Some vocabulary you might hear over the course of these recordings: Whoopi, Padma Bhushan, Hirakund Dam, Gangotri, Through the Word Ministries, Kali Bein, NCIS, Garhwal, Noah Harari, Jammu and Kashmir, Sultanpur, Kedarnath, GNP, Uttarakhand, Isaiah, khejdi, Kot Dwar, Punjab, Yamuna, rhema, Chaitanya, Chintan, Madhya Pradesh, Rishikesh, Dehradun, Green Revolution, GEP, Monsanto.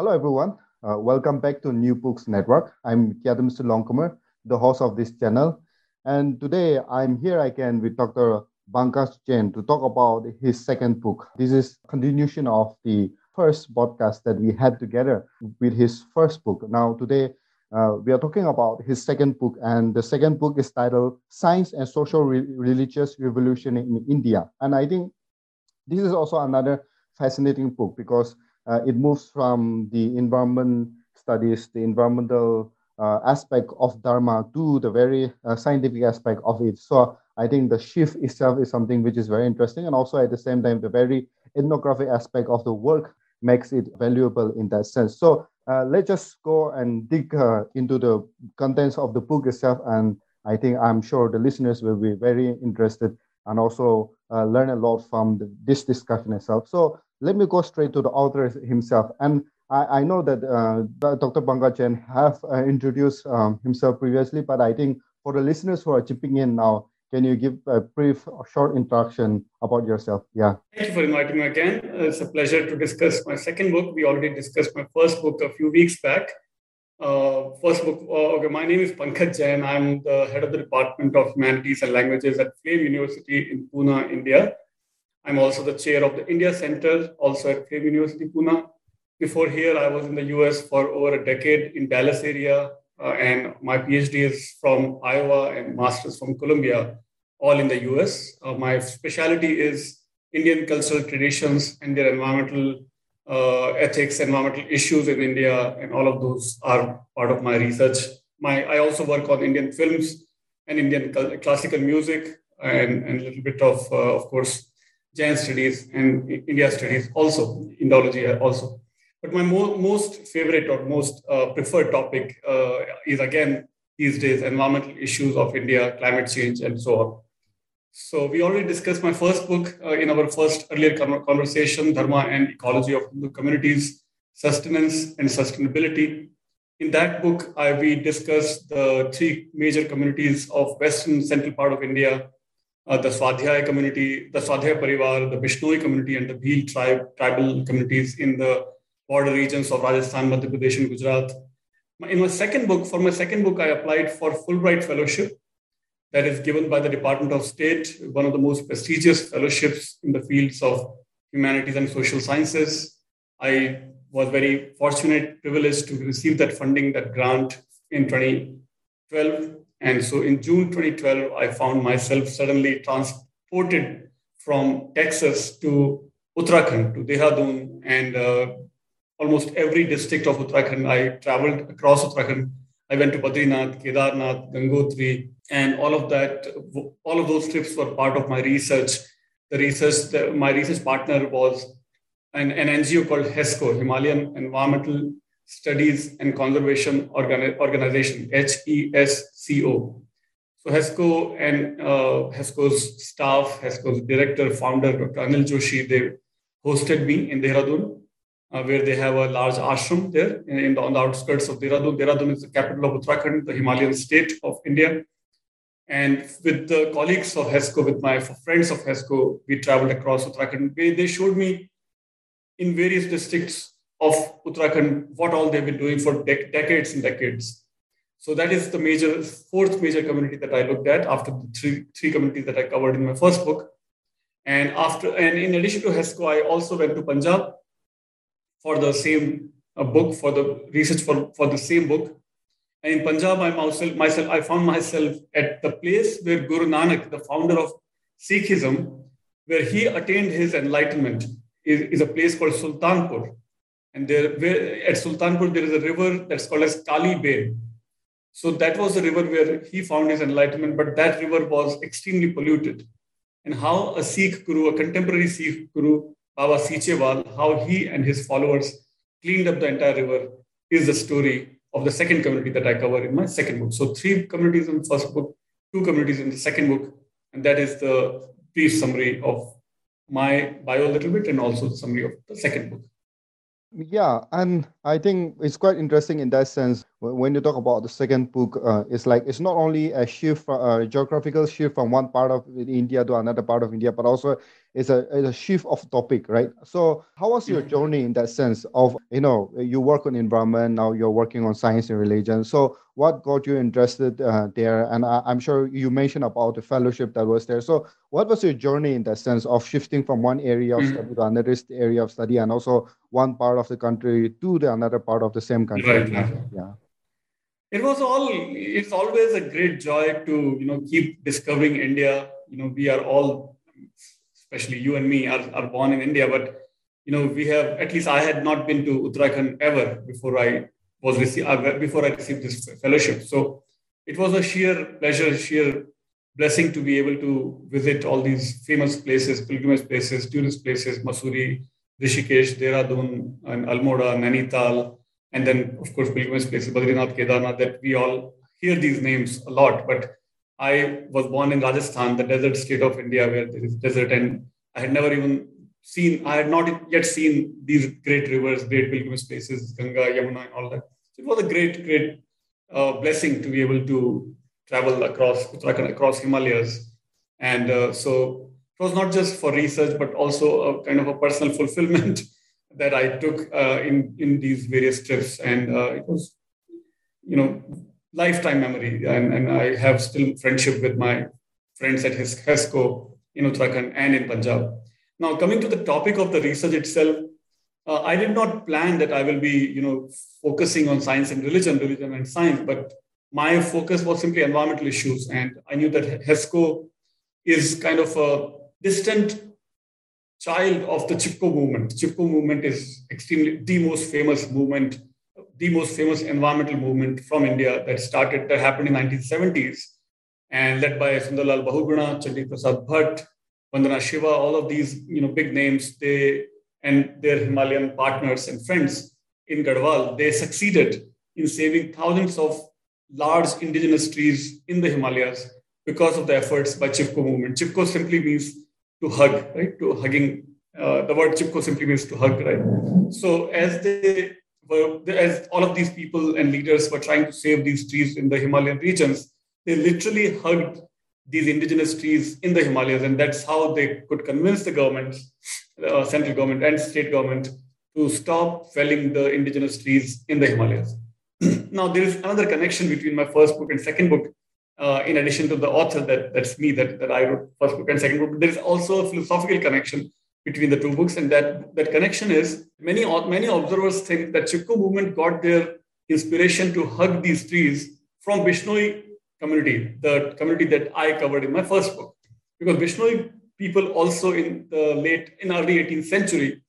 Hello, everyone. Welcome back to New Books Network. I'm Mr. Longcomer, the host of this channel. And today I'm here again with Dr. Pankaj Jain to talk about his second book. This is a continuation of the first podcast that we had together with his first book. Now, today we are talking about his second book. And the second book is titled Science and Social Religious Revolution in India. And I think this is also another fascinating book because it moves from the environment studies, the environmental aspect of Dharma to the very scientific aspect of it. So I think the shift itself is something which is very interesting. And also at the same time, the very ethnographic aspect of the work makes it valuable in that sense. So let's just go and dig into the contents of the book itself. And I think I'm sure the listeners will be very interested and also learn a lot from this discussion itself. So let me go straight to the author himself. And I know that Dr. Pankaj Jain have introduced himself previously, but I think for the listeners who are chipping in now, can you give a brief or short introduction about yourself? Yeah. Thank you for inviting me again. It's a pleasure to discuss my second book. We already discussed my first book a few weeks back. My name is Pankaj Jain. I'm the head of the Department of Humanities and Languages at Flame University in Pune, India. I'm also the chair of the India Center, also at Flame University, Pune. Before here, I was in the US for over a decade in Dallas area, and my PhD is from Iowa and master's from Columbia, all in the US. My specialty is Indian cultural traditions and their environmental ethics, environmental issues in India, and all of those are part of my research. I also work on Indian films and Indian classical music and a little bit of course, Jain studies and India studies also, Indology also. But my most favorite or most preferred topic is again, these days, environmental issues of India, climate change and so on. So we already discussed my first book in our first earlier conversation, Dharma and Ecology of Hindu Communities, Sustenance and Sustainability. In that book, we discussed the three major communities of Western central part of India, the Swadhyaya community, the Swadhyaya Parivar, the Bishnoi community, and the Bheel tribal communities in the border regions of Rajasthan, Madhya Pradesh, and Gujarat. For my second book, I applied for Fulbright Fellowship that is given by the Department of State, one of the most prestigious fellowships in the fields of humanities and social sciences. I was very fortunate, privileged to receive that funding, that grant in 2012. And so in June 2012, I found myself suddenly transported from Texas to Uttarakhand, to Dehradun, and almost every district of Uttarakhand. I traveled across Uttarakhand. I went to Badrinath, Kedarnath, Gangotri, and all of those trips were part of my research. My research partner was an NGO called HESCO, Himalayan Environmental Studies and Conservation Organization, HESCO. So HESCO and HESCO's staff, HESCO's director, founder, Dr. Anil Joshi, they hosted me in Dehradun, where they have a large ashram there on the outskirts of Dehradun. Dehradun is the capital of Uttarakhand, the Himalayan state of India. And with the colleagues of HESCO, with my friends of HESCO, we traveled across Uttarakhand. They showed me in various districts of Uttarakhand, what all they've been doing for decades and decades. So that is the fourth major community that I looked at after the three communities that I covered in my first book. And in addition to HESCO, I also went to Punjab for the same book, for the research for the same book. And in Punjab, I found myself at the place where Guru Nanak, the founder of Sikhism, where he attained his enlightenment, is a place called Sultanpur. And at Sultanpur, there is a river that's called as Kali Bein. So that was the river where he found his enlightenment, but that river was extremely polluted. And how a contemporary Sikh guru, Baba Seechewal, how he and his followers cleaned up the entire river, is the story of the second community that I cover in my second book. So three communities in the first book, two communities in the second book, and that is the brief summary of my bio a little bit and also the summary of the second book. Yeah, and I think it's quite interesting in that sense. When you talk about the second book, it's like it's not only a shift, a geographical shift from one part of India to another part of India, but also it's a shift of topic, right? So how was your journey in that sense of, you know, you work on environment, now you're working on science and religion. So what got you interested there? And I'm sure you mentioned about the fellowship that was there. So what was your journey in that sense of shifting from one area of study to another area of study, and also one part of the country to the another part of the same country? Right. Yeah. It's always a great joy to, you know, keep discovering India. You know, we are all, especially you and me, are born in India, but, you know, we have, at least I had not been to Uttarakhand ever before I received this fellowship. So it was a sheer pleasure, sheer blessing to be able to visit all these famous places, pilgrimage places, tourist places, Mussoorie, Rishikesh, Dehradun, and Almora, Nainital. And then, of course, pilgrimage places, Badrinath, Kedarnath, that we all hear these names a lot. But I was born in Rajasthan, the desert state of India, where there is desert. And I had not yet seen these great rivers, great pilgrimage places, Ganga, Yamuna, and all that. So it was a great, great blessing to be able to travel across Uttarakhand, across Himalayas. And so it was not just for research, but also a kind of a personal fulfillment that I took in these various trips, and it was, you know, lifetime memory. And I have still friendship with my friends at HESCO in Uttarakhand and in Punjab. Now, coming to the topic of the research itself, I did not plan that I will be, you know, focusing on science and religion and science, but my focus was simply environmental issues. And I knew that HESCO is kind of a distant child of the Chipko movement. Chipko movement is the most famous movement, the most famous environmental movement from India that happened in the 1970s, and led by Sundarlal Bahuguna, Chandi Prasad Bhatt, Vandana Shiva, all of these, you know, big names, they and their Himalayan partners and friends in Garhwal, they succeeded in saving thousands of large indigenous trees in the Himalayas because of the efforts by Chipko movement. Chipko simply means to hug, right? To hugging. The word Chipko simply means to hug, right? So as all of these people and leaders were trying to save these trees in the Himalayan regions, they literally hugged these indigenous trees in the Himalayas. And that's how they could convince the government, central government and state government, to stop felling the indigenous trees in the Himalayas. Now, there is another connection between my first book and second book. In addition to the author, that's me, that I wrote first book and second book, there is also a philosophical connection between the two books. And that connection is, many observers think that Chipko movement got their inspiration to hug these trees from Bishnoi community, the community that I covered in my first book. Because Bishnoi people also in the early 18th century,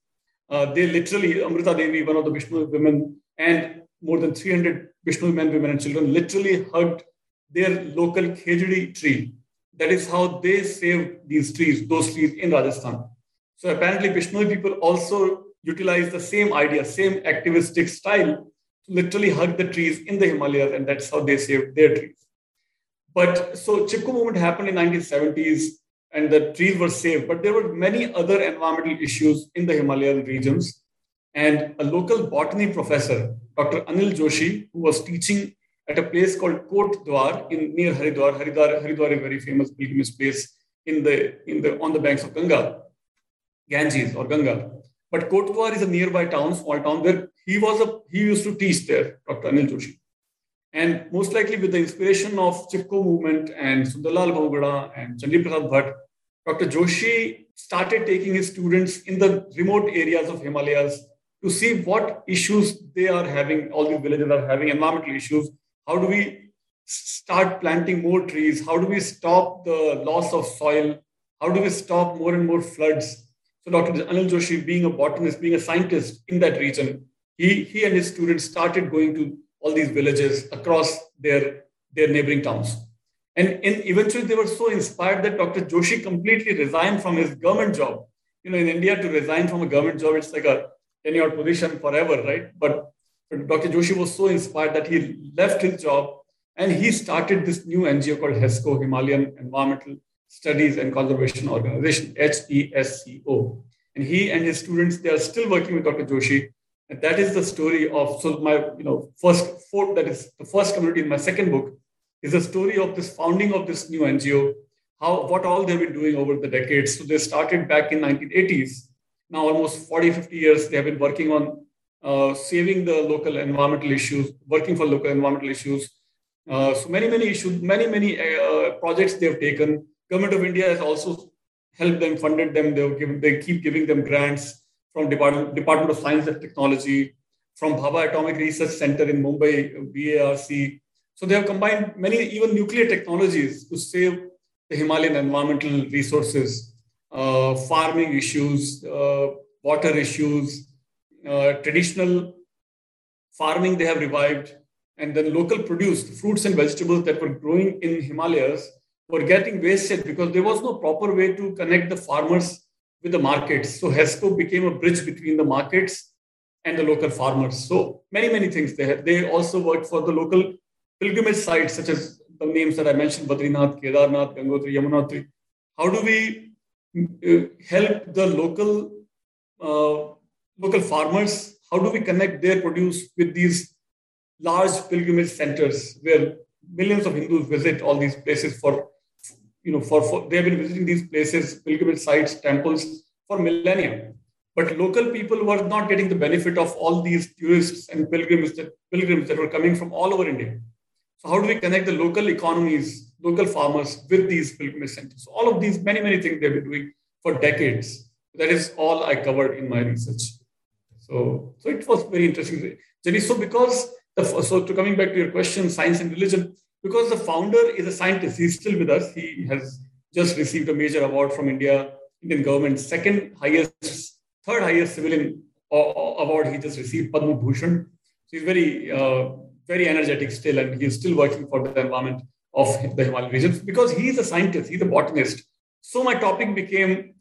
they literally, Amrita Devi, one of the Bishnoi women, and more than 300 Bishnoi men, women and children literally hugged their local khejdi tree. That is how they saved those trees in Rajasthan. So apparently Bishnoi people also utilize the same idea, same activistic style, to literally hug the trees in the Himalayas, and that's how they saved their trees. But so Chipko movement happened in 1970s and the trees were saved, but there were many other environmental issues in the Himalayan regions. And a local botany professor, Dr. Anil Joshi, who was teaching at a place called Kot Dwar near Haridwar. Haridwar is a very famous pilgrimage place on the banks of Ganges or Ganga. But Kot Dwar is a nearby town, small town, where he used to teach there, Dr. Anil Joshi. And most likely with the inspiration of Chipko movement and Sundarlal Bahuguna and Chandi Prasad Bhatt, Dr. Joshi started taking his students in the remote areas of Himalayas to see what issues they are having, all these villages are having environmental issues. How do we start planting more trees? How do we stop the loss of soil? How do we stop more and more floods? So Dr. Anil Joshi, being a botanist, being a scientist in that region, he and his students started going to all these villages across their neighboring towns. And eventually they were so inspired that Dr. Joshi completely resigned from his government job you know, in India, to resign from a government job, it's like a tenured position forever, right? But Dr. Joshi was so inspired that he left his job and he started this new NGO called HESCO, Himalayan Environmental Studies and Conservation Organization, HESCO. And he and his students, they are still working with Dr. Joshi. And that is the story of, so my, you know, that is the first community in my second book, is the story of this founding of this new NGO, how, what all they've been doing over the decades. So they started back in 1980s. Now almost 40, 50 years, they have been working on saving the local environmental issues, working for local environmental issues. So many issues, many projects they have taken. Government of India has also helped them, funded them. They keep giving them grants from Department of Science and Technology, from Bhabha Atomic Research Center in Mumbai, BARC. So they have combined many, even nuclear technologies, to save the Himalayan environmental resources, farming issues, water issues, traditional farming they have revived, and then local produced fruits and vegetables that were growing in Himalayas were getting wasted because there was no proper way to connect the farmers with the markets. So HESCO became a bridge between the markets and the local farmers. So many things they had. They also worked for the local pilgrimage sites, such as the names that I mentioned, Badrinath, Kedarnath, Gangotri, Yamuna. How do we help the local farmers? How do we connect their produce with these large pilgrimage centers where millions of Hindus visit all these places for they've been visiting these places, pilgrimage sites, temples for millennia. But local people were not getting the benefit of all these tourists and pilgrims that were coming from all over India. So how do we connect the local economies, local farmers with these pilgrimage centers? So all of these many things they've been doing for decades. That is all I covered in my research. So it was very interesting. So so coming back to your question, science and religion, because the founder is a scientist, he's still with us. He has just received a major award from Indian government, third highest civilian award he just received, Padma Bhushan. So he's very energetic still, and he's still working for the environment of the Himalayan regions because he's a scientist, he's a botanist. So my topic became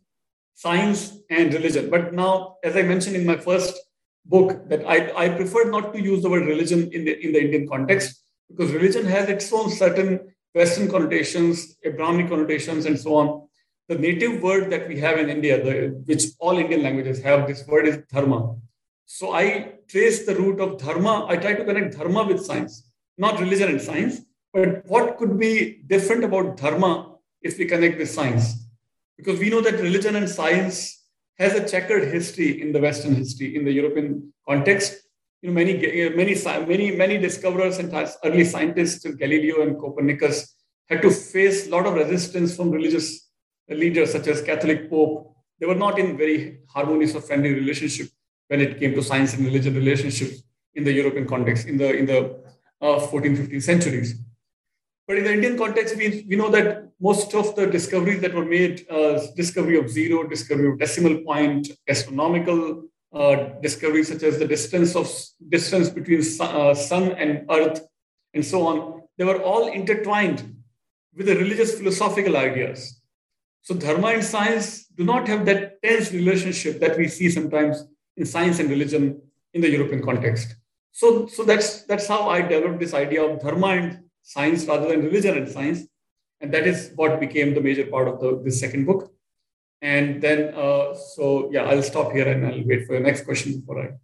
science and religion. But now, as I mentioned in my first book, that I prefer not to use the word religion in the Indian context, because religion has its own certain Western connotations, Abrahamic connotations, and so on. The native word that we have in India, which all Indian languages have, this word is dharma. So I trace the root of dharma. I try to connect dharma with science, not religion and science, but what could be different about dharma if we connect with science? Because we know that religion and science has a checkered history in the Western history, in the European context. You know, many discoverers and early scientists, Galileo and Copernicus, had to face a lot of resistance from religious leaders such as Catholic Pope. They were not in very harmonious or friendly relationship when it came to science and religion relationships in the European context in the 14th, 15th centuries. But in the Indian context, we know that most of the discoveries that were made, discovery of zero, discovery of decimal point, astronomical discoveries such as the distance between sun and earth, and so on, they were all intertwined with the religious philosophical ideas. So dharma and science do not have that tense relationship that we see sometimes in science and religion in the European context. So that's how I developed this idea of dharma and science rather than religion and science. And that is what became the major part of this second book. And then, I'll stop here and I'll wait for your next question before I...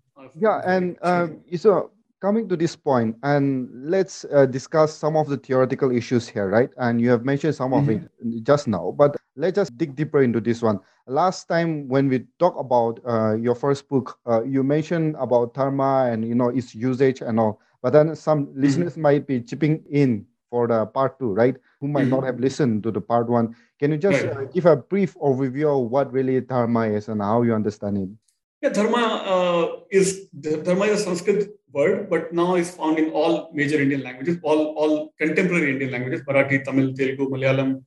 So coming to this point, and let's discuss some of the theoretical issues here, right? And you have mentioned some of it just now, but let's just dig deeper into this one. Last time when we talked about your first book, you mentioned about dharma and, you know, its usage and all, but then some listeners might be chipping in for the part two, right? Who might not have listened to the part one. Can you just give a brief overview of what really dharma is and how you understand it? Yeah, dharma is a Sanskrit word, but now is found in all major Indian languages, all contemporary Indian languages, Marathi, Tamil, Telugu, Malayalam,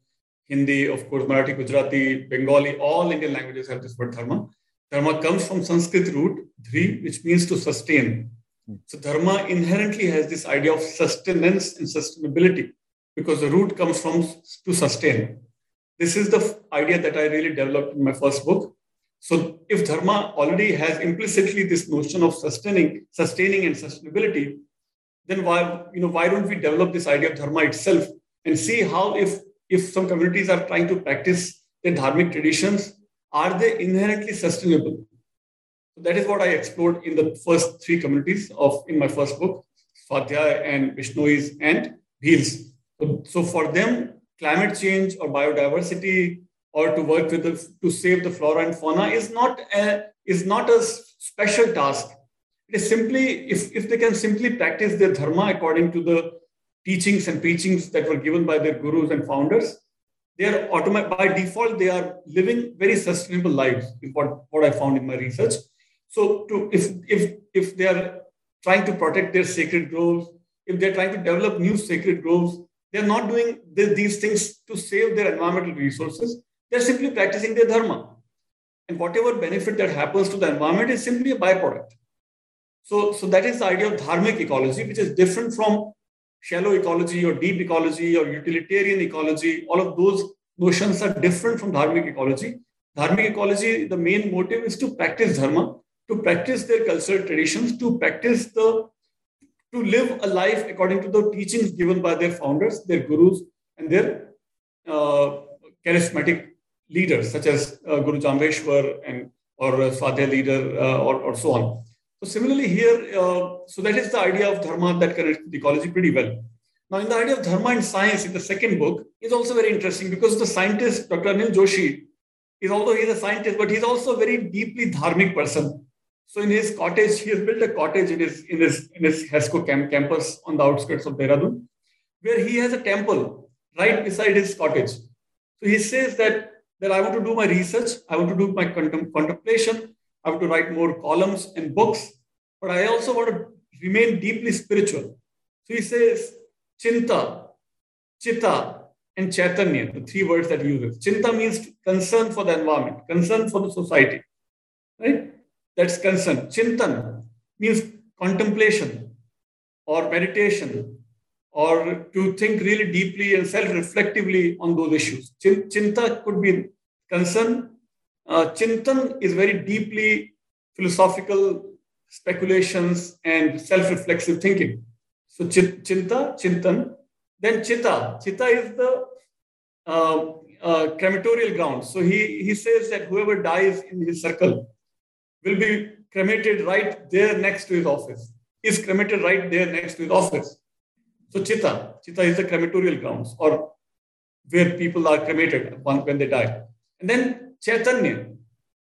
Hindi, of course, Marathi, Gujarati, Bengali, all Indian languages have this word dharma. Dharma comes from Sanskrit root, dhri, which means to sustain. So dharma inherently has this idea of sustenance and sustainability because the root comes from to sustain. This is the idea that I really developed in my first book. So if dharma already has implicitly this notion of sustaining and sustainability, then why don't we develop this idea of dharma itself and see how if some communities are trying to practice their dharmic traditions, are they inherently sustainable? So that is what I explored in the first three communities in my first book, Swadhyaya and Bishnois and Bheels. So for them, climate change or biodiversity or to work with to save the flora and fauna is not a special task. It is simply, if they can simply practice their dharma according to the teachings and preachings that were given by their gurus and founders, by default, they are living very sustainable lives, is what I found in my research. So if they are trying to protect their sacred groves, if they're trying to develop new sacred groves, they're not doing these things to save their environmental resources. They're simply practicing their dharma. And whatever benefit that happens to the environment is simply a byproduct. So that is the idea of dharmic ecology, which is different from shallow ecology or deep ecology or utilitarian ecology. All of those notions are different from dharmic ecology. Dharmic ecology, the main motive is to practice dharma, to practice their cultural traditions, to live a life according to the teachings given by their founders, their gurus, and their charismatic leaders, such as Guru Jambeshwar or Swadhyaya leader or so on. So similarly here, so that is the idea of dharma that connects with ecology pretty well. Now, in the idea of dharma and science in the second book is also very interesting because the scientist, Dr. Anil Joshi, although he is a scientist, but he's also a very deeply dharmic person. So in his cottage, he has built a cottage in his HESCO campus on the outskirts of Dehradun, where he has a temple right beside his cottage. So he says that I want to do my research, I want to do my contemplation, I want to write more columns and books, but I also want to remain deeply spiritual. So he says, Chinta, Chitta, and Chaitanya, the three words that he uses. Chinta means concern for the environment, concern for the society, right? That's concern. Chintan means contemplation or meditation or to think really deeply and self-reflectively on those issues. Chinta could be concern. Chintan is very deeply philosophical speculations and self-reflexive thinking. So Chinta, Chintan. Then Chitta. Chitta is the crematorial ground. So he says that whoever dies in his circle will be cremated right there next to his office. Is cremated right there next to his office. So Chitta. Chitta is the crematorial grounds or where people are cremated when they die. And then Chaitanya,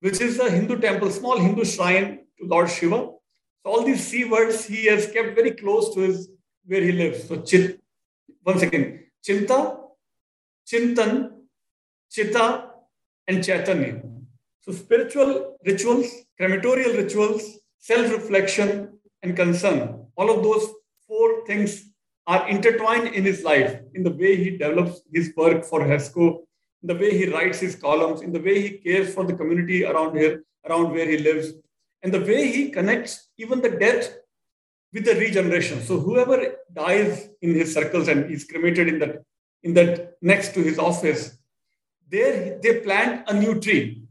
which is a Hindu temple, small Hindu shrine to Lord Shiva. So all these three words he has kept very close to where he lives. So Chinta, Chintan, Chitta, and Chaitanya. So spiritual rituals, crematorial rituals, self-reflection, and concern. All of those four things are intertwined in his life, in the way he develops his work for HESCO, in the way he writes his columns, in the way he cares for the community around where he lives, and the way he connects even the death with the regeneration. So whoever dies in his circles and is cremated in that next to his office, there they plant a new tree.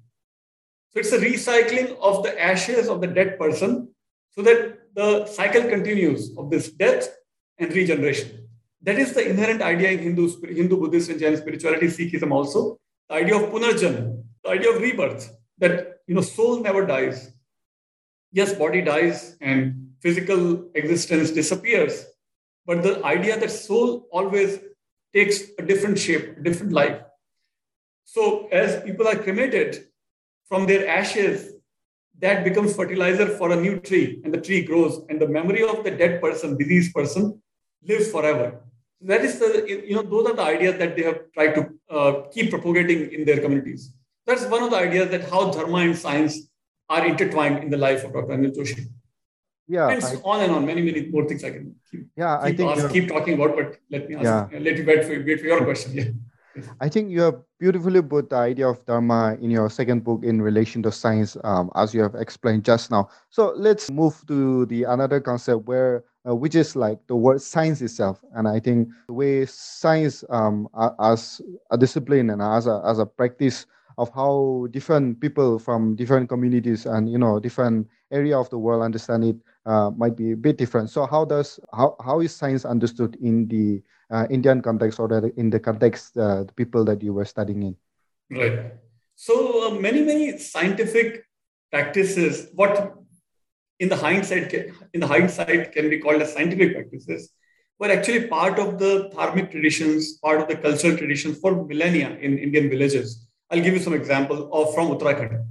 So it's a recycling of the ashes of the dead person so that the cycle continues of this death and regeneration. That is the inherent idea in Hindu, Buddhist and Jain spirituality, Sikhism also. The idea of punarjan, the idea of rebirth, that soul never dies. Yes, body dies and physical existence disappears. But the idea that soul always takes a different shape, a different life. So as people are cremated, from their ashes, that becomes fertilizer for a new tree, and the tree grows, and the memory of the dead person, diseased person, lives forever. That is those are the ideas that they have tried to keep propagating in their communities. That's one of the ideas that how dharma and science are intertwined in the life of Dr. Anil Joshi. Yeah, and on and on, many more things I can keep. Yeah, keep talking about, but let me ask. Yeah. Let me wait for your question. Yeah. I think you have beautifully put the idea of dharma in your second book in relation to science, as you have explained just now. So let's move to the another concept which is like the word science itself. And I think the way science as a discipline and as a practice of how different people from different communities and, you know, different area of the world understand it might be a bit different. So how is science understood in the Indian context, or in the context the people that you were studying in? Right. So many scientific practices, what in the hindsight can be called as scientific practices, were actually part of the dharmic traditions, part of the cultural traditions for millennia in Indian villages. I'll give you some example from Uttarakhand.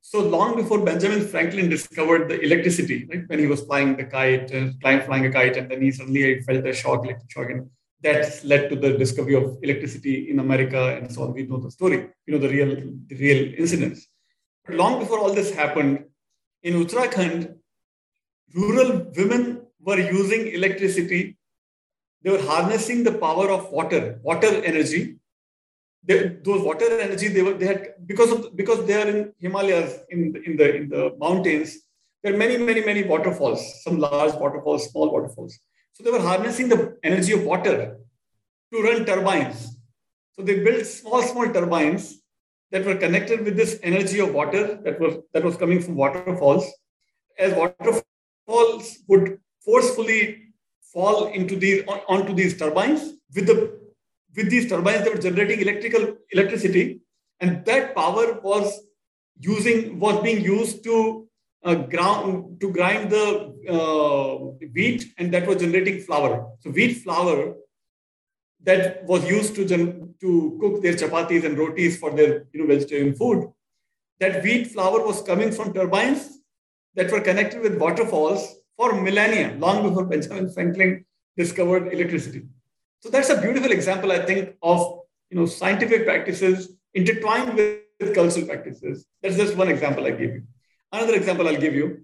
So long before Benjamin Franklin discovered the electricity, right, when he was flying a kite, and then he suddenly felt a shock, electric shock, and that led to the discovery of electricity in America and so on. We know the story, you know, the real incidents. But long before all this happened, in Uttarakhand, rural women were using electricity. They were harnessing the power of water energy. Because they are in Himalayas, in the mountains. There are many waterfalls, some large waterfalls, small waterfalls. So they were harnessing the energy of water to run turbines. So they built small turbines that were connected with this energy of water that was coming from waterfalls. As waterfalls would forcefully fall into onto these turbines, with these turbines they were generating electricity, and that power was being used to grind the wheat, and that was generating flour. So wheat flour that was used to cook their chapatis and rotis for their vegetarian food. That wheat flour was coming from turbines that were connected with waterfalls for millennia, long before Benjamin Franklin discovered electricity. So that's a beautiful example, I think, of scientific practices intertwined with cultural practices. That's just one example I gave you. Another example I'll give you.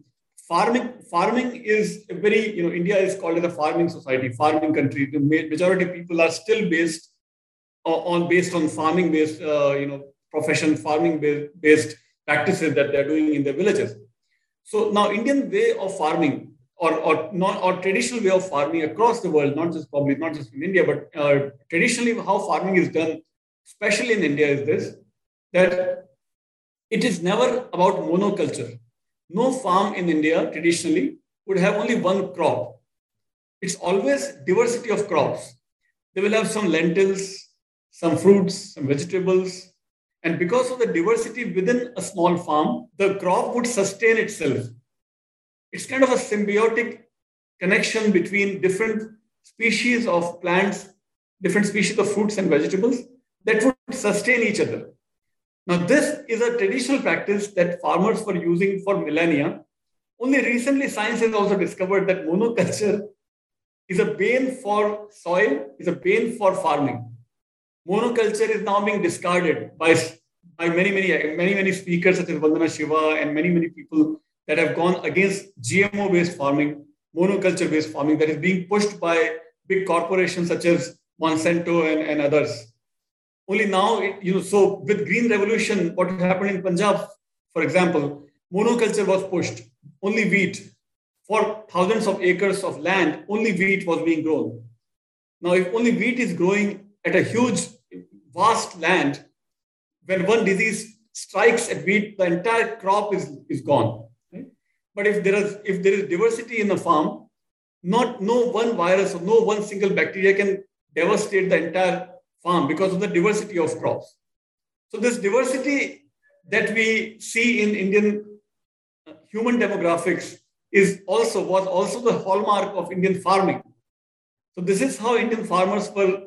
Farming is a very, India is called as a farming society, farming country. The majority of people are still based on farming-based, profession, farming-based practices that they're doing in their villages. So now Indian way of farming, or traditional way of farming across the world, not just in India, but traditionally how farming is done, especially in India, is this, that it is never about monoculture. No farm in India traditionally would have only one crop. It's always diversity of crops. They will have some lentils, some fruits, some vegetables. And because of the diversity within a small farm, the crop would sustain itself. It's kind of a symbiotic connection between different species of plants, different species of fruits and vegetables that would sustain each other. Now, this is a traditional practice that farmers were using for millennia. Only recently, science has also discovered that monoculture is a bane for soil, is a bane for farming. Monoculture is now being discarded by many speakers such as Vandana Shiva and many people that have gone against GMO-based farming, monoculture-based farming that is being pushed by big corporations such as Monsanto and others. Only now, so with Green Revolution, what happened in Punjab, for example, monoculture was pushed, only wheat. For thousands of acres of land, only wheat was being grown. Now, if only wheat is growing at a huge, vast land, when one disease strikes at wheat, the entire crop is gone. But if there is diversity in the farm, no one virus or no one single bacteria can devastate the entire farm because of the diversity of crops. So this diversity that we see in Indian human demographics was also the hallmark of Indian farming. So this is how Indian farmers were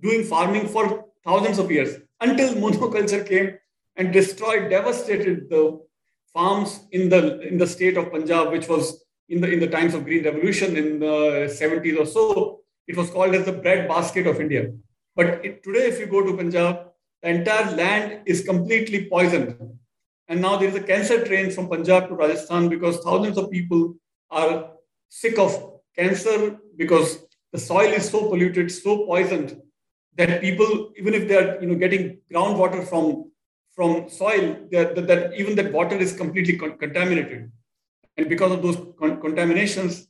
doing farming for thousands of years until monoculture came and devastated the farms in the state of Punjab, which was in the times of Green Revolution in the 70s or so. It was called as the bread basket of India. But today, if you go to Punjab, the entire land is completely poisoned. And now there is a cancer train from Punjab to Rajasthan because thousands of people are sick of cancer because the soil is so polluted, so poisoned that people, even if they are getting groundwater from soil, that water is completely contaminated. And because of those contaminations,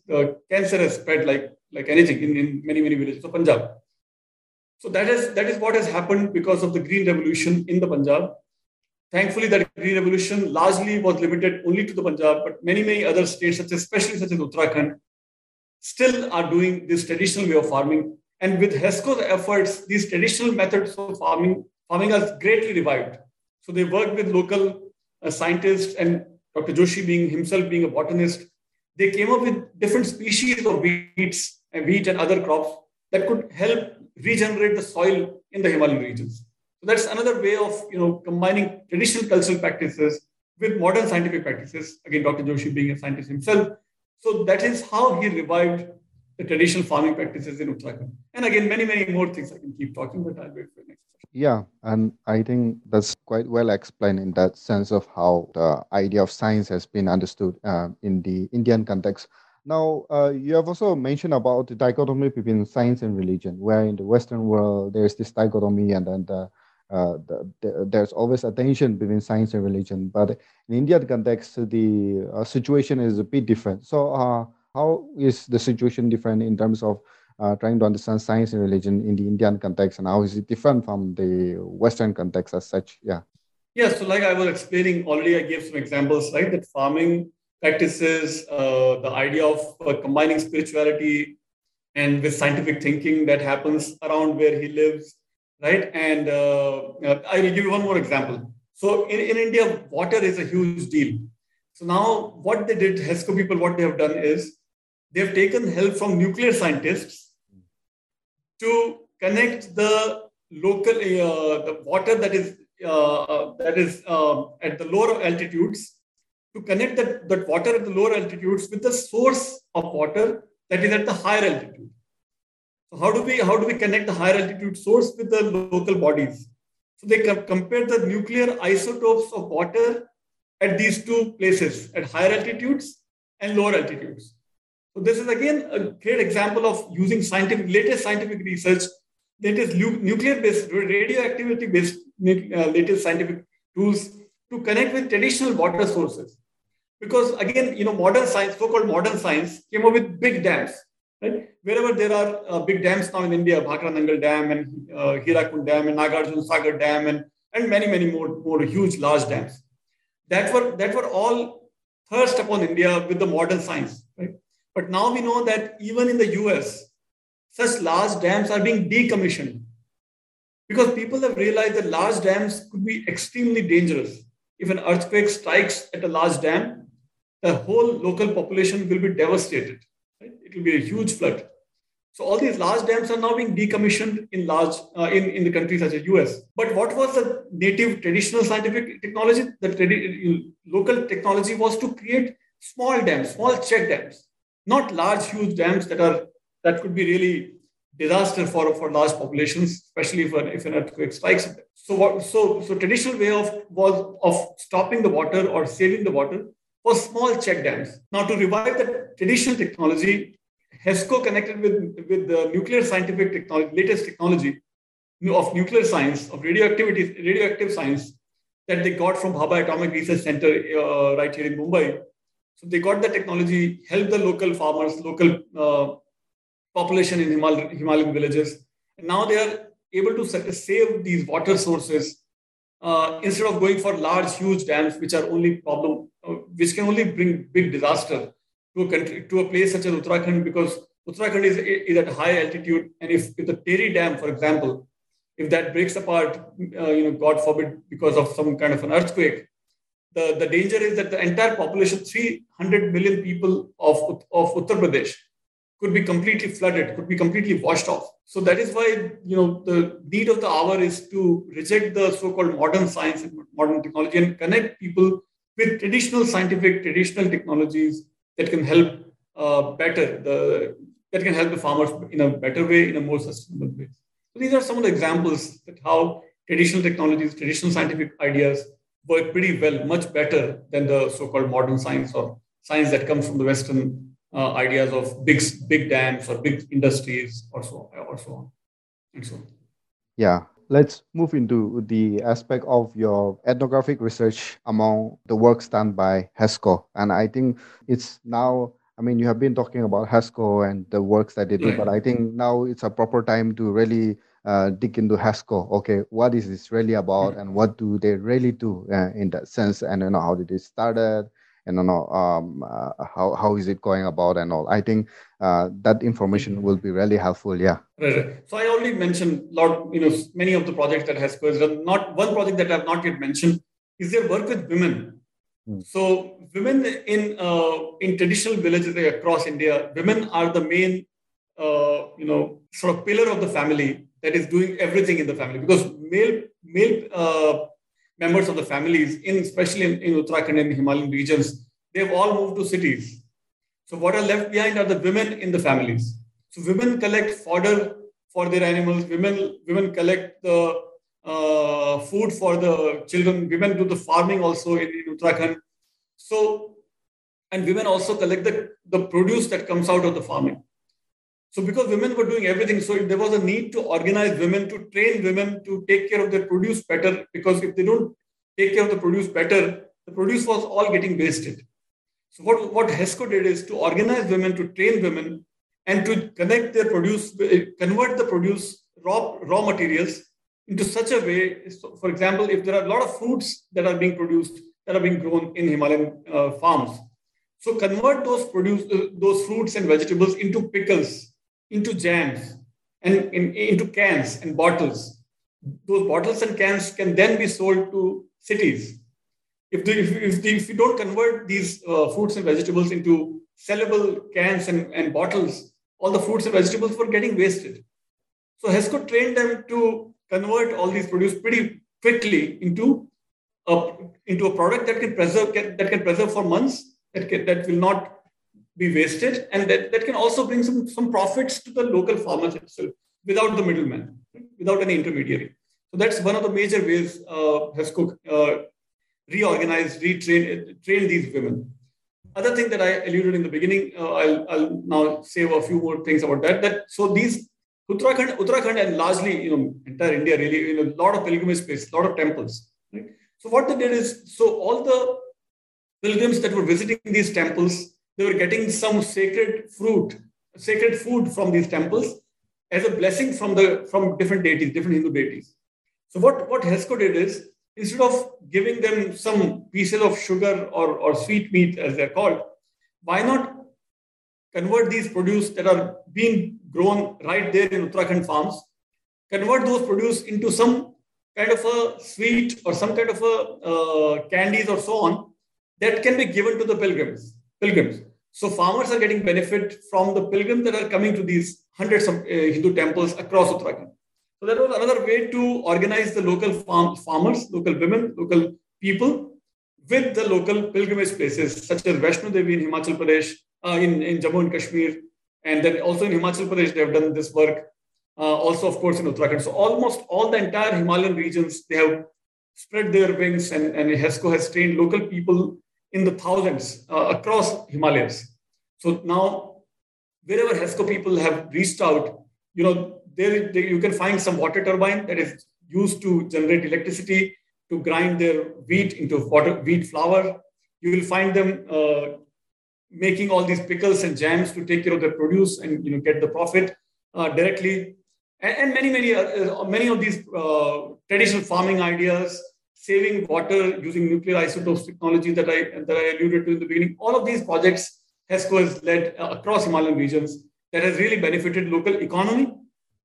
cancer has spread like anything in many villages of Punjab. So that is what has happened because of the Green Revolution in the Punjab. Thankfully, that Green Revolution largely was limited only to the Punjab, but many, many other states, especially such as Uttarakhand, still are doing this traditional way of farming. And with HESCO's efforts, these traditional methods of farming are greatly revived. So they worked with local scientists, and Dr. Joshi himself being a botanist, they came up with different species of wheat and other crops that could help regenerate the soil in the Himalayan regions. So that's another way of combining traditional cultural practices with modern scientific practices. Again, Dr. Joshi being a scientist himself. So that is how he revived the traditional farming practices in Uttarakhand. And again, many, many more things I can keep talking, but I'll wait for the next session. Yeah, and I think that's quite well explained in that sense of how the idea of science has been understood in the Indian context. Now, you have also mentioned about the dichotomy between science and religion, where in the Western world, there's this dichotomy and then there's always a tension between science and religion. But in Indian context, the situation is a bit different. So how is the situation different in terms of trying to understand science and religion in the Indian context, and how is it different from the Western context as such? Yeah. Yeah, so like I was explaining already, I gave some examples, right? That farming practices, the idea of combining spirituality and with scientific thinking that happens around where he lives, right? And I will give you one more example. So in India, water is a huge deal. So now what they did, HESCO people, what they have done is they have taken help from nuclear scientists to connect the local, the water that is at the lower altitudes, to connect that water at the lower altitudes with the source of water that is at the higher altitude. So how do we connect the higher altitude source with the local bodies? So they compare the nuclear isotopes of water at these two places, at higher altitudes and lower altitudes. So this is again a great example of using latest scientific research, latest nuclear-based, radioactivity-based latest scientific tools to connect with traditional water sources. Because again, modern science, so-called modern science, came up with big dams, right? Wherever there are big dams now in India, Bhakra-Nangal Dam and Hirakund Dam and Nagarjuna Sagar Dam and many, many more huge, large dams that were all thrust upon India with the modern science, right? But now we know that even in the US, such large dams are being decommissioned because people have realized that large dams could be extremely dangerous. If an earthquake strikes at a large dam, the whole local population will be devastated, right? It will be a huge flood. So all these large dams are now being decommissioned in the countries such as US. But what was the native traditional scientific technology? The local technology was to create small dams, small check dams, not large, huge dams that could be really disaster for large populations, especially if an earthquake strikes them. So traditional way of stopping the water or saving the water was small check dams. Now to revive the traditional technology, HESCO connected with the nuclear scientific technology, latest technology of nuclear science, of radioactive science that they got from Bhabha Atomic Research Center right here in Mumbai. So they got the technology, helped the local farmers, local population in Himalayan villages. And now they are able to save these water sources instead of going for large, huge dams, which can only bring big disaster to a country, to a place such as Uttarakhand, because Uttarakhand is at high altitude. And if the Teri Dam, for example, if that breaks apart, God forbid, because of some kind of an earthquake, the danger is that the entire population, 300 million people of Uttar Pradesh, could be completely flooded, could be completely washed off. So that is why, the need of the hour is to reject the so-called modern science and modern technology and connect people with traditional technologies that can help the farmers in a better way, in a more sustainable way. So these are some of the examples that how traditional technologies, traditional scientific ideas work pretty well, much better than the so-called modern science or science that comes from the Western ideas of big dams or big industries or so on. Yeah. Let's move into the aspect of your ethnographic research among the works done by HESCO. And I think it's now, you have been talking about HESCO and the works that they do, but I think now it's a proper time to really dig into HASCO. Okay, what is this really about, and what do they really do in that sense? And you know, how did it started? And you know, how is it going about and all? I think that information will be really helpful. Yeah. Right. So I already mentioned many of the projects that HASCO has done. Not one project that I have not yet mentioned is their work with women. So women in traditional villages across India, women are the main sort of pillar of the family that is doing everything in the family, because male members of the families, especially in Uttarakhand and the Himalayan regions, they've all moved to cities. So what are left behind are the women in the families. So women collect fodder for their animals. Women collect the food for the children. Women do the farming also in Uttarakhand. So, and women also collect the produce that comes out of the farming. So because women were doing everything, so there was a need to organize women, to train women to take care of their produce better, because if they don't take care of the produce better, the produce was all getting wasted. So what HESCO did is to organize women, to train women, and to convert the produce, raw materials, into such a way, so for example, if there are a lot of fruits that are being produced, that are being grown in Himalayan farms, so convert those fruits and vegetables into pickles, into jams, and into cans and bottles. Those bottles and cans can then be sold to cities. If you don't convert these fruits and vegetables into sellable cans and bottles, all the fruits and vegetables were getting wasted. So HESCO trained them to convert all these produce pretty quickly into a product that can preserve for months, that will not be wasted, and that can also bring some profits to the local farmers itself, without the middleman, without any intermediary. So that's one of the major ways HESCO reorganized, retrained these women. Other thing that I alluded in the beginning, I'll now say a few more things about that. So these Uttarakhand and largely entire India really a lot of pilgrimage space, a lot of temples. Right? So what they did is, so all the pilgrims that were visiting these temples, they were getting some sacred food from these temples as a blessing from different deities, different Hindu deities. So what HESCO did is, instead of giving them some pieces of sugar or sweetmeat, as they're called, why not convert these produce that are being grown right there in Uttarakhand farms, convert those produce into some kind of a sweet or some kind of a candies or so on that can be given to the pilgrims. So farmers are getting benefit from the pilgrims that are coming to these hundreds of Hindu temples across Uttarakhand. So that was another way to organize the local farmers, local women, local people with the local pilgrimage places such as Vaishno Devi in Himachal Pradesh, in Jammu and Kashmir, and then also in Himachal Pradesh they have done this work. Also, of course, in Uttarakhand. So almost all the entire Himalayan regions, they have spread their wings, and HESCO has trained local people in the thousands across Himalayas. So now, wherever HESCO people have reached out, there you can find some water turbine that is used to generate electricity to grind their wheat into wheat flour. You will find them making all these pickles and jams to take care of their produce and get the profit directly. And many of these traditional farming ideas, saving water using nuclear isotopes technology that I alluded to in the beginning. All of these projects HESCO has led across Himalayan regions that has really benefited local economy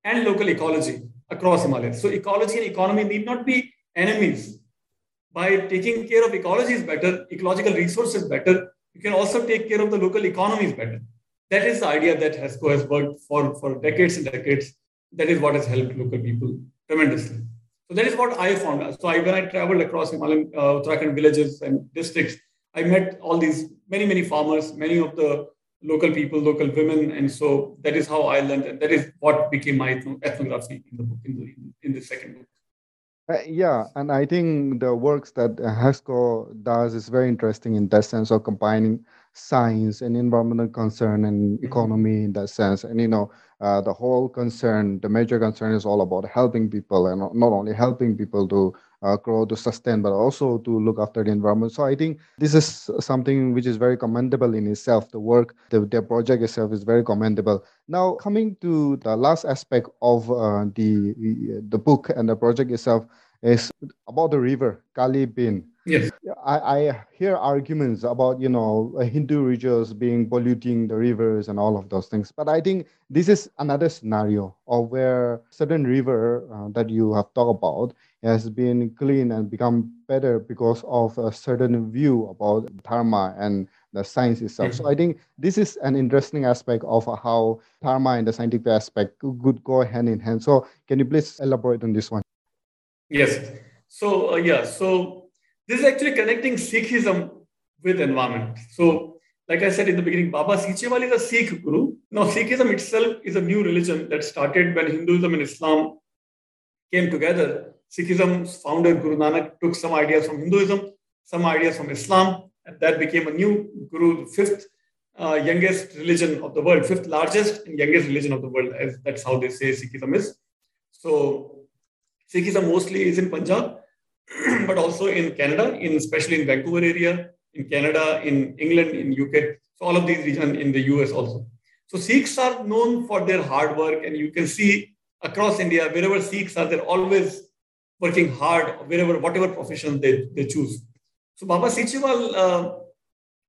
and local ecology across Himalayas. So ecology and economy need not be enemies. By taking care of ecologies better, ecological resources better, you can also take care of the local economies better. That is the idea that HESCO has worked for decades and decades. That is what has helped local people tremendously. So that is what I found. So when I traveled across Himalayan Uttarakhand villages and districts, I met all these many farmers, many of the local people, local women, and so that is how I learned, and that is what became my ethnography in the book, in the second book. Yeah, and I think the works that HESCO does is very interesting in that sense of combining science and environmental concern and economy in that sense. And the major concern is all about helping people, and not only helping people to grow, to sustain, but also to look after the environment. So I think this is something which is very commendable in itself. The work, the project itself is very commendable. Now, coming to the last aspect of the book and the project itself is about the river, Kali Bein. Yes. I hear arguments about, you know, Hindu rituals being polluting the rivers and all of those things. But I think this is another scenario of where certain river that you have talked about has been clean and become better because of a certain view about Dharma and the science itself. Mm-hmm. So I think this is an interesting aspect of how Dharma and the scientific aspect could go hand in hand. So can you please elaborate on this one? Yes. So, this is actually connecting Sikhism with environment. So, like I said in the beginning, Baba Seechewal is a Sikh guru. Now, Sikhism itself is a new religion that started when Hinduism and Islam came together. Sikhism's founder, Guru Nanak, took some ideas from Hinduism, some ideas from Islam, and that became a new guru, the fifth youngest religion of the world, fifth largest and youngest religion of the world, as that's how they say Sikhism is. So, Sikhism mostly is in Punjab, but also in Canada, especially in Vancouver area, in Canada, in England, in UK, so all of these regions, in the US also. So Sikhs are known for their hard work, and you can see across India, wherever Sikhs are, they're always working hard, whatever profession they choose. So Baba Seechewal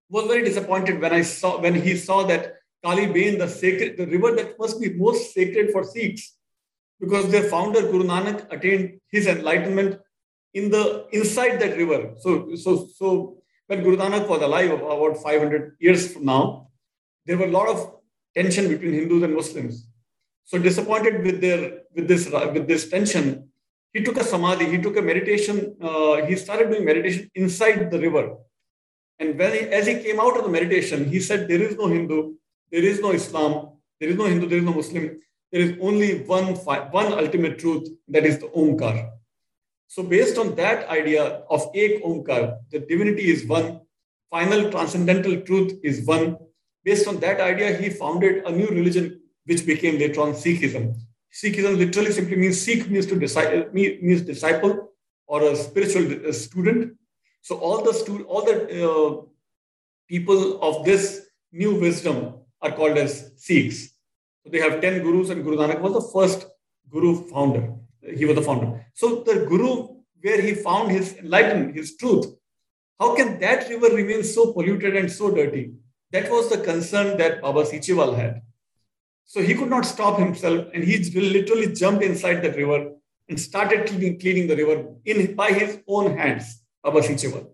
was very disappointed when he saw that Kali Bein, the river that must be most sacred for Sikhs, because their founder Guru Nanak attained his enlightenment inside that river. So when Guru Nanak was alive, about 500 years from now, there were a lot of tension between Hindus and Muslims. So disappointed with this tension, he took a samadhi. He took a meditation. He started doing meditation inside the river. And as he came out of the meditation, he said, "There is no Hindu. There is no Islam. There is no Hindu. There is no Muslim. There is only one ultimate truth. That is the Omkar." So based on that idea of Ek Omkar, the divinity is one, final transcendental truth is one. Based on that idea, he founded a new religion, which became later on Sikhism. Sikhism literally simply means Sikh means disciple or a spiritual student. So all the people of this new wisdom are called as Sikhs. So they have 10 gurus, and Guru Nanak was the first guru founder. He was the founder. So the guru, where he found his enlightenment, his truth, how can that river remain so polluted and so dirty? That was the concern that Baba Seechewal had. So he could not stop himself, and he literally jumped inside that river and started cleaning the river by his own hands, Baba Seechewal.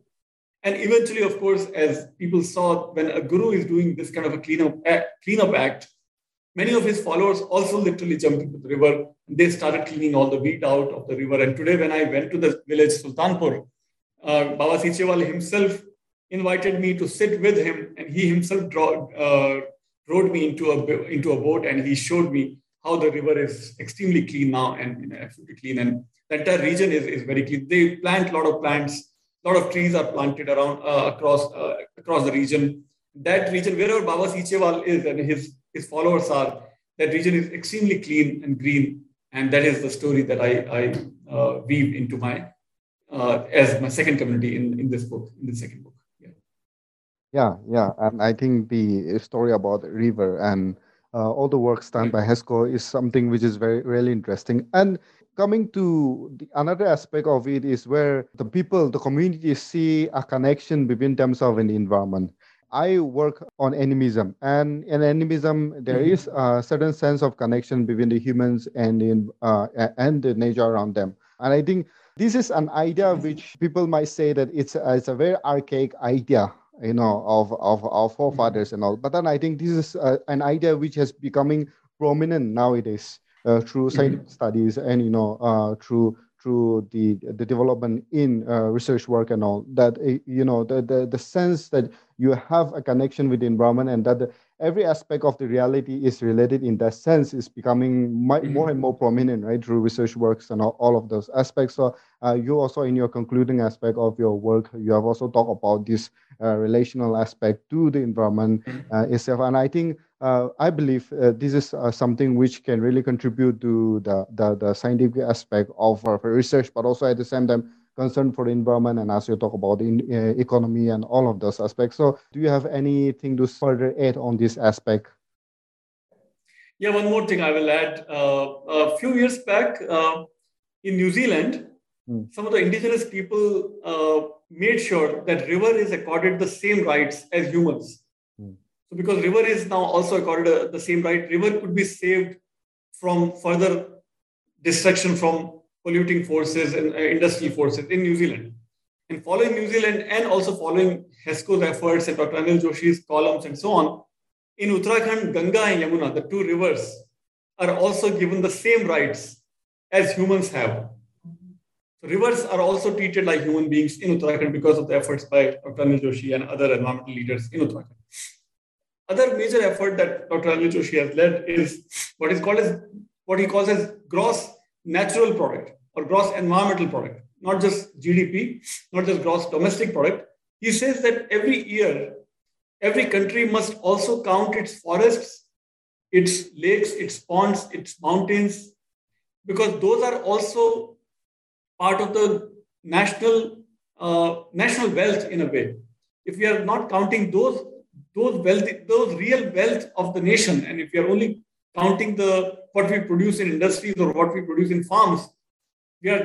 And eventually, of course, as people saw, when a guru is doing this kind of a cleanup act, many of his followers also literally jumped into the river, and they started cleaning all the wheat out of the river. And today, when I went to the village Sultanpur, Baba Seechewal himself invited me to sit with him, and he himself rowed me into a boat, and he showed me how the river is extremely clean now, and absolutely clean. And the entire region is very clean. They plant a lot of plants, a lot of trees are planted around across the region. That region, wherever Baba Seechewal is, and his followers are, that region is extremely clean and green. And that is the story that I weave into my second community in this second book. Yeah. And I think the story about the river and all the works done by HESCO is something which is very, really interesting. And coming to another aspect of it is where the people, the community, see a connection between themselves and the environment. I work on animism, and in animism, there is a certain sense of connection between the humans and the nature around them. And I think this is an idea which people might say that it's a very archaic idea, you know, of our forefathers and all. But then I think this is an idea which has becoming prominent nowadays through scientific studies and, you know, through the development in research work and all that, you know, the sense that you have a connection with the environment, and that every aspect of the reality is related in that sense is becoming more and more prominent, right, through research works and all of those aspects. So you also, in your concluding aspect of your work, you have also talked about this relational aspect to the environment itself. And I think I believe this is something which can really contribute to the scientific aspect of research, but also at the same time concern for the environment, and as you talk about the economy and all of those aspects. So do you have anything to further add on this aspect? Yeah, one more thing I will add. A few years back in New Zealand, some of the indigenous people made sure that river is accorded the same rights as humans. So because river is now also accorded the same right, river could be saved from further destruction from polluting forces and industrial forces in New Zealand. And following New Zealand and also following HESCO's efforts and Dr. Anil Joshi's columns and so on, in Uttarakhand, Ganga and Yamuna, the two rivers, are also given the same rights as humans have. So rivers are also treated like human beings in Uttarakhand because of the efforts by Dr. Anil Joshi and other environmental leaders in Uttarakhand. Other major effort that Dr. Anil Joshi has led is what is called as what he calls as gross natural product or gross environmental product, not just GDP, not just gross domestic product. He says that every year, every country must also count its forests, its lakes, its ponds, its mountains, because those are also part of the national national wealth in a way. If we are not counting those real wealth of the nation, and if we are only counting what we produce in industries or what we produce in farms, we are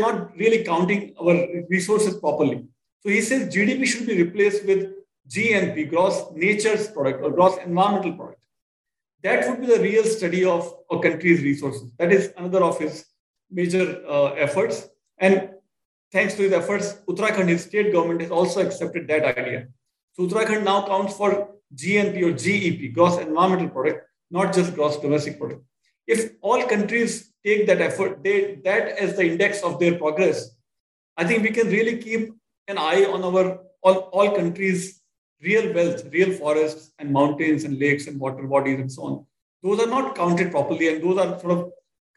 not really counting our resources properly. So he says GDP should be replaced with GNP, gross nature's product or gross environmental product. That would be the real study of a country's resources. That is another of his major efforts. And thanks to his efforts, Uttarakhand, his state government, has also accepted that idea. So Uttarakhand now counts for GNP or GEP, gross environmental product, not just gross domestic product. If all countries take that effort, that as the index of their progress, I think we can really keep an eye on all countries' real wealth, real forests and mountains and lakes and water bodies and so on. Those are not counted properly, and those are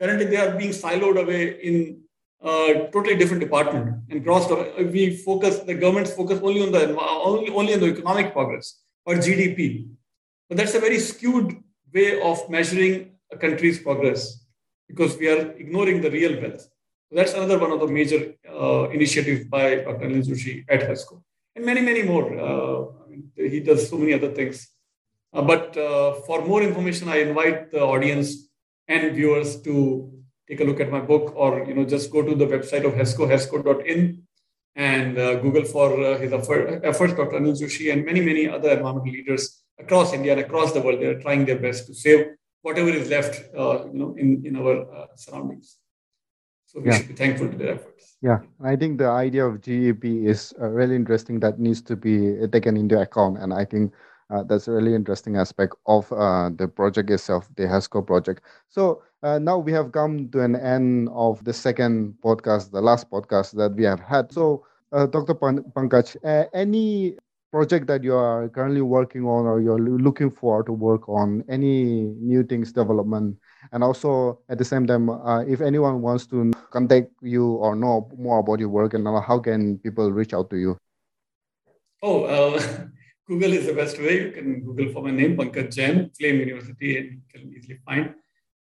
currently they are being siloed away in a totally different department. And the governments focus only on the economic progress or GDP. But that's a very skewed way of measuring a country's progress, because we are ignoring the real wealth. So that's another one of the major initiatives by Dr. Anil Joshi at HESCO, and many, many more. He does so many other things. But for more information, I invite the audience and viewers to take a look at my book, or just go to the website of HESCO, HESCO.in, and Google for his efforts, Dr. Anil Joshi, and many, many other environmental leaders across India and across the world. They are trying their best to save whatever is left, in our surroundings. So we should be thankful to their efforts. Yeah, I think the idea of GEP is really interesting. That needs to be taken into account, and I think that's a really interesting aspect of the project itself, the HESCO project. So now we have come to an end of the second podcast, the last podcast that we have had. So Dr. Pankaj, any project that you are currently working on or you're looking forward to work on, any new things development? And also at the same time, if anyone wants to contact you or know more about your work, and how can people reach out to you? Google is the best way. You can Google for my name, Pankaj Jain, Flame University, and you can easily find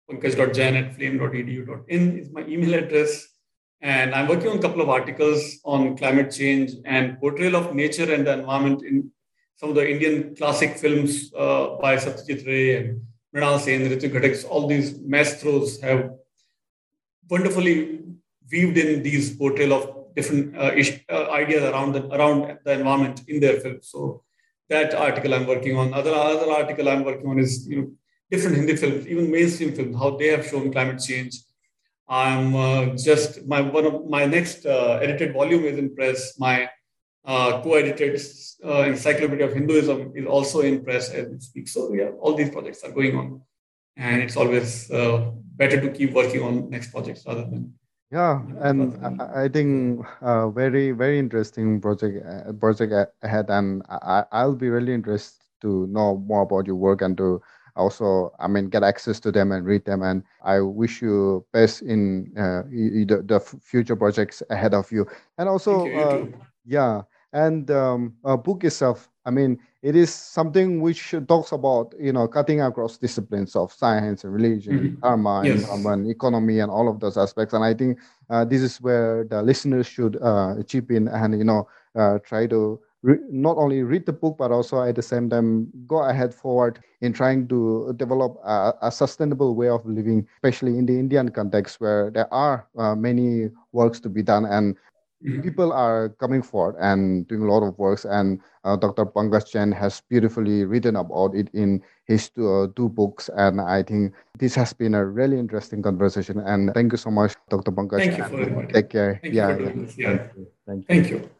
pankaj.jain@flame.edu.in is my email address. And I'm working on a couple of articles on climate change and portrayal of nature and the environment in some of the Indian classic films by Satyajit Ray and Mrinal Sen, Ritu Ghatak. All these maestros have wonderfully weaved in these portrayal of different ideas around the environment in their films. So that article I'm working on. Other article I'm working on is different Hindi films, even mainstream films, how they have shown climate change. I'm my next edited volume is in press. My co-edited Encyclopedia of Hinduism is also in press as we speak. So yeah, all these projects are going on, and it's always better to keep working on next projects rather than. Yeah, and I think very, very interesting project ahead, and I'll be really interested to know more about your work and to. Also, get access to them and read them. And I wish you best in the future projects ahead of you. And also, And book itself, I mean, it is something which talks about, you know, cutting across disciplines of science and religion, mm-hmm. dharma, yes. and economy, and all of those aspects. And I think this is where the listeners should chip in and, you know, try to not only read the book, but also at the same time go ahead forward in trying to develop a sustainable way of living, especially in the Indian context where there are many works to be done. And people are coming forward and doing a lot of works, and Dr. Pankaj Jain has beautifully written about it in his two books, and I think this has been a really interesting conversation. And thank you so much, Dr. Pankaj. Thank you for inviting. Take care. Thank you. Thank you.